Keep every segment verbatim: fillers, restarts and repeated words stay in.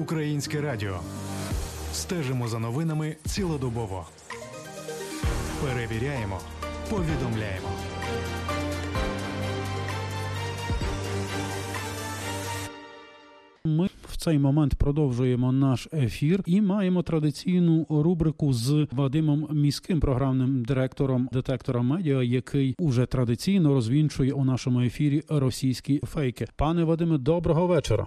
Українське радіо. Стежимо за новинами цілодобово. Перевіряємо, повідомляємо. Ми в цей момент продовжуємо наш ефір і маємо традиційну рубрику з Вадимом Міським, програмним директором детектора медіа, який уже традиційно розвінчує у нашому ефірі російські фейки. Пане Вадиме, доброго вечора.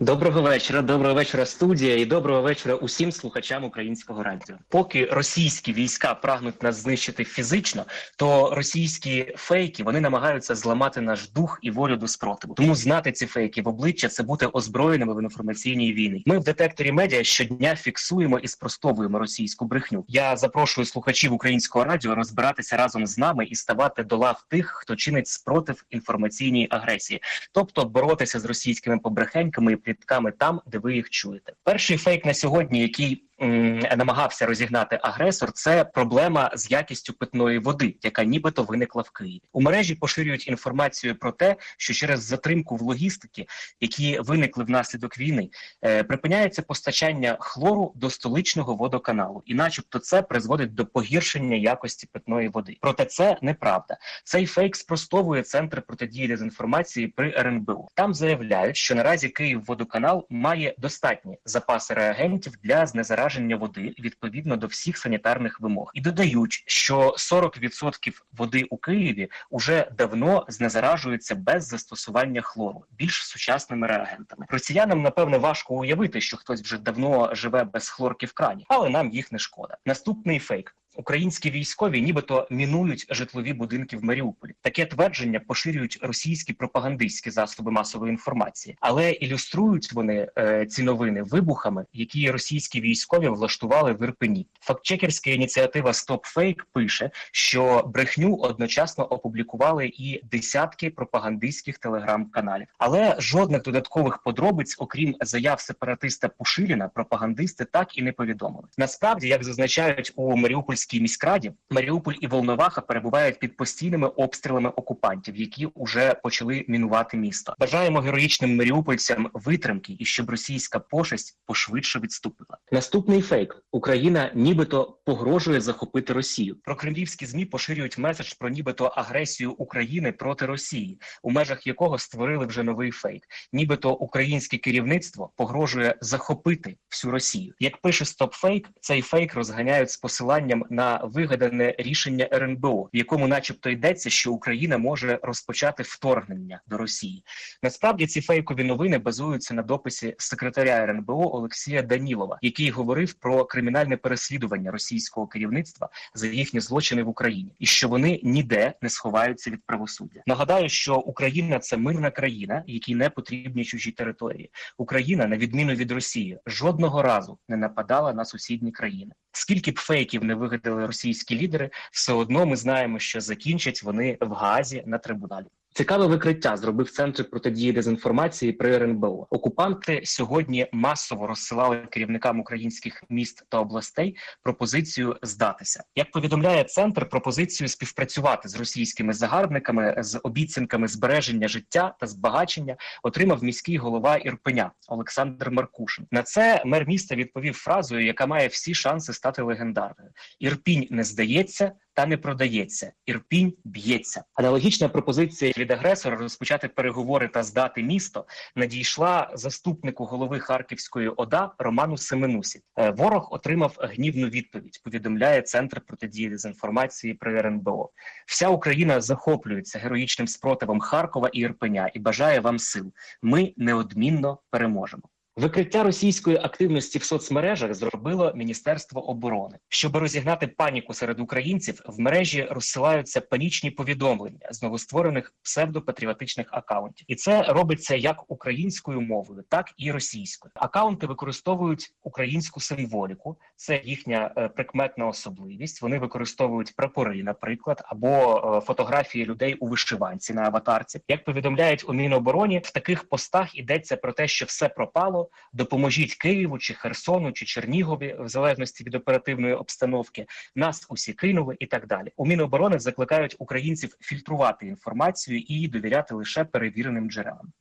Доброго вечора, доброго вечора, студія, і доброго вечора усім слухачам Українського радіо. Поки російські війська прагнуть нас знищити фізично, то російські фейки, вони намагаються зламати наш дух і волю до спротиву. Тому знати ці фейки в обличчя – це бути озброєними в інформаційній війні. Ми в детекторі медіа щодня фіксуємо і спростовуємо російську брехню. Я запрошую слухачів Українського радіо розбиратися разом з нами і ставати до лав тих, хто чинить спротив інформаційній агресії. Тобто боротися з російськими побрехеньками і плітками там, де ви їх чуєте. Перший фейк на сьогодні, який м, намагався розігнати агресор, це проблема з якістю питної води, яка нібито виникла в Києві. У мережі поширюють інформацію про те, що через затримку в логістиці, які виникли внаслідок війни, е, припиняється постачання хлору до столичного водоканалу. І начебто це призводить до погіршення якості питної води. Проте це неправда. Цей фейк спростовує Центр протидії дезінформації при РНБО. Там заявляють, що наразі Київ Київводоканал має достатні запаси реагентів для знезараження води відповідно до всіх санітарних вимог. І додають, що сорок відсотків води у Києві уже давно знезаражується без застосування хлору, більш сучасними реагентами. Росіянам, напевне, важко уявити, що хтось вже давно живе без хлорки в крані, але нам їх не шкода. Наступний фейк. Українські військові нібито мінують житлові будинки в Маріуполі. Таке твердження поширюють російські пропагандистські засоби масової інформації. Але ілюструють вони е, ці новини вибухами, які російські військові влаштували в Ірпені. Фактчекерська ініціатива «СтопФейк» пише, що брехню одночасно опублікували і десятки пропагандистських телеграм-каналів. Але жодних додаткових подробиць, окрім заяв сепаратиста Пушиліна, пропагандисти так і не повідомили. Насправді, як зазначають у Маріупольській міськраді, Маріуполь і Волноваха перебувають під постійними обстрілами окупантів, які уже почали мінувати місто. Бажаємо героїчним маріупольцям витримки і щоб російська пошесть пошвидше відступила. Наступний фейк. Україна нібито погрожує захопити Росію. Прокремлівські ЗМІ поширюють меседж про нібито агресію України проти Росії, у межах якого створили вже новий фейк. Нібито українське керівництво погрожує захопити всю Росію. Як пише «СтопФейк», цей фейк розганяють з посиланням на вигадане рішення РНБО, в якому начебто йдеться, що Україна може розпочати вторгнення до Росії. Насправді ці фейкові новини базуються на дописі секретаря РНБО Олексія Данілова, який говорив про кримінальне переслідування російського керівництва за їхні злочини в Україні, і що вони ніде не сховаються від правосуддя. Нагадаю, що Україна – це мирна країна, якій не потрібні чужі території. Україна, на відміну від Росії, жодного разу не нападала на сусідні країни. Скільки б фейків не вигадали російські лідери, все одно ми знаємо, що закінчать вони в Гаазі на трибуналі. Цікаве викриття зробив Центр протидії дезінформації при РНБО. Окупанти сьогодні масово розсилали керівникам українських міст та областей пропозицію здатися. Як повідомляє Центр, пропозицію співпрацювати з російськими загарбниками з обіцянками збереження життя та збагачення отримав міський голова Ірпеня Олександр Маркушин. На це мер міста відповів фразою, яка має всі шанси стати легендарною. «Ірпінь не здається, та не продається. Ірпінь б'ється». Аналогічна пропозиція від агресора розпочати переговори та здати місто надійшла заступнику голови Харківської ОДА Роману Семенусі. Ворог отримав гнівну відповідь, повідомляє Центр протидії дезінформації при РНБО. Вся Україна захоплюється героїчним спротивом Харкова і Ірпеня і бажає вам сил. Ми неодмінно переможемо. Викриття російської активності в соцмережах зробило Міністерство оборони. Щоб розігнати паніку серед українців, в мережі розсилаються панічні повідомлення з новостворених псевдопатріотичних акаунтів. І це робиться як українською мовою, так і російською. Акаунти використовують українську символіку, це їхня е, прикметна особливість. Вони використовують прапори, наприклад, або е, фотографії людей у вишиванці на аватарці. Як повідомляють у Мінобороні, в таких постах йдеться про те, що все пропало, допоможіть Києву, чи Херсону, чи Чернігові, в залежності від оперативної обстановки, нас усі кинули і так далі. У Міноборони закликають українців фільтрувати інформацію і довіряти лише перевіреним джерелам.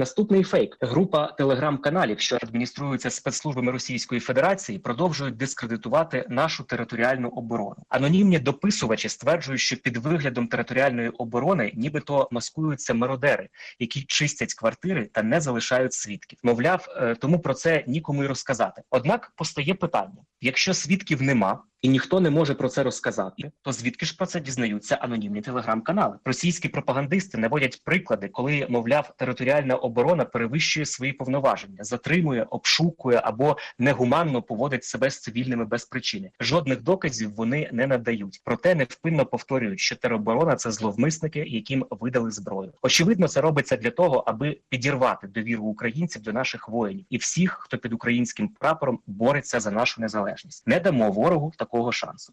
Наступний фейк. Група телеграм-каналів, що адмініструються спецслужбами Російської Федерації, продовжують дискредитувати нашу територіальну оборону. Анонімні дописувачі стверджують, що під виглядом територіальної оборони нібито маскуються мародери, які чистять квартири та не залишають свідків. Мовляв, тому про це нікому й розказати. Однак постає питання. Якщо свідків нема, і ніхто не може про це розказати, то звідки ж про це дізнаються анонімні телеграм-канали? Російські пропагандисти наводять приклади, коли, мовляв, територіальна оборона перевищує свої повноваження, затримує, обшукує або негуманно поводить себе з цивільними без причини. Жодних доказів вони не надають. Проте невпинно повторюють, що тероборона – це зловмисники, яким видали зброю. Очевидно, це робиться для того, аби підірвати довіру українців до наших воїнів і всіх, хто під українським прапором бореться за нашу незалежність. Не дамо ворогу та такого шансу.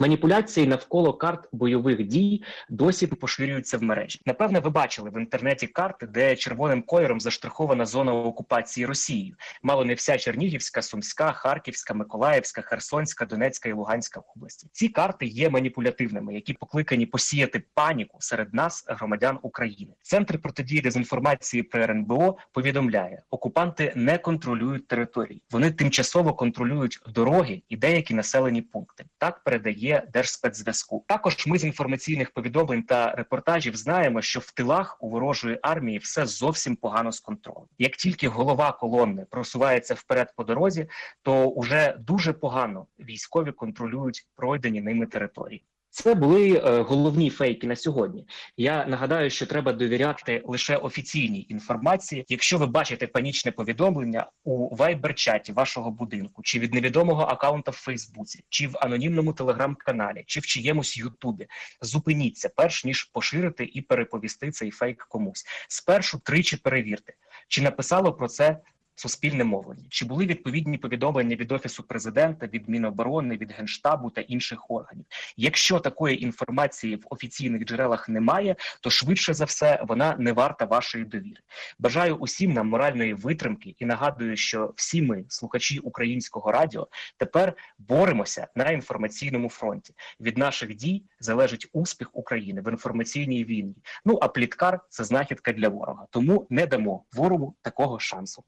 Маніпуляції навколо карт бойових дій досі поширюються в мережі. Напевне, ви бачили в інтернеті карти, де червоним кольором заштрихована зона окупації Росією. Мало не вся Чернігівська, Сумська, Харківська, Миколаївська, Херсонська, Донецька і Луганська області. Ці карти є маніпулятивними, які покликані посіяти паніку серед нас, громадян України. Центр протидії дезінформації при РНБО повідомляє, окупанти не контролюють території. Вони тимчасово контролюють дороги і деякі населені пункти. Так передає Держспецзв'язку. Також ми з інформаційних повідомлень та репортажів знаємо, що в тилах у ворожої армії все зовсім погано з контролем. Як тільки голова колонни просувається вперед по дорозі, то уже дуже погано військові контролюють пройдені ними території. Це були е, головні фейки на сьогодні. Я нагадаю, що треба довіряти лише офіційній інформації. Якщо ви бачите панічне повідомлення у вайбер-чаті вашого будинку, чи від невідомого акаунта в Фейсбуці, чи в анонімному телеграм-каналі, чи в чиємусь Ютубі, зупиніться, перш ніж поширити і переповісти цей фейк комусь. Спершу тричі перевірте, чи написало про це Суспільне мовлення. Чи були відповідні повідомлення від Офісу Президента, від Міноборони, від Генштабу та інших органів? Якщо такої інформації в офіційних джерелах немає, то швидше за все вона не варта вашої довіри. Бажаю усім нам моральної витримки і нагадую, що всі ми, слухачі Українського радіо, тепер боремося на інформаційному фронті. Від наших дій залежить успіх України в інформаційній війні. Ну а пліткар – це знахідка для ворога. Тому не дамо ворогу такого шансу.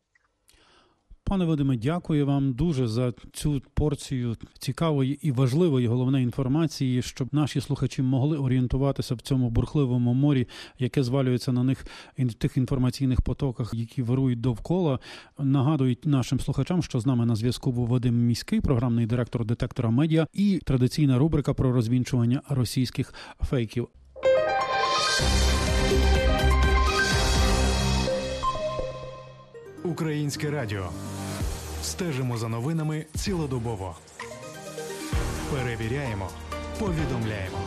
Пане Вадиме, дякую вам дуже за цю порцію цікавої і важливої, головне, інформації, щоб наші слухачі могли орієнтуватися в цьому бурхливому морі, яке звалюється на них в тих інформаційних потоках, які вирують довкола. Нагадують нашим слухачам, що з нами на зв'язку був Вадим Міський, програмний директор детектора медіа, і традиційна рубрика про розвінчування російських фейків. Українське радіо. Стежимо за новинами цілодобово. Перевіряємо, повідомляємо.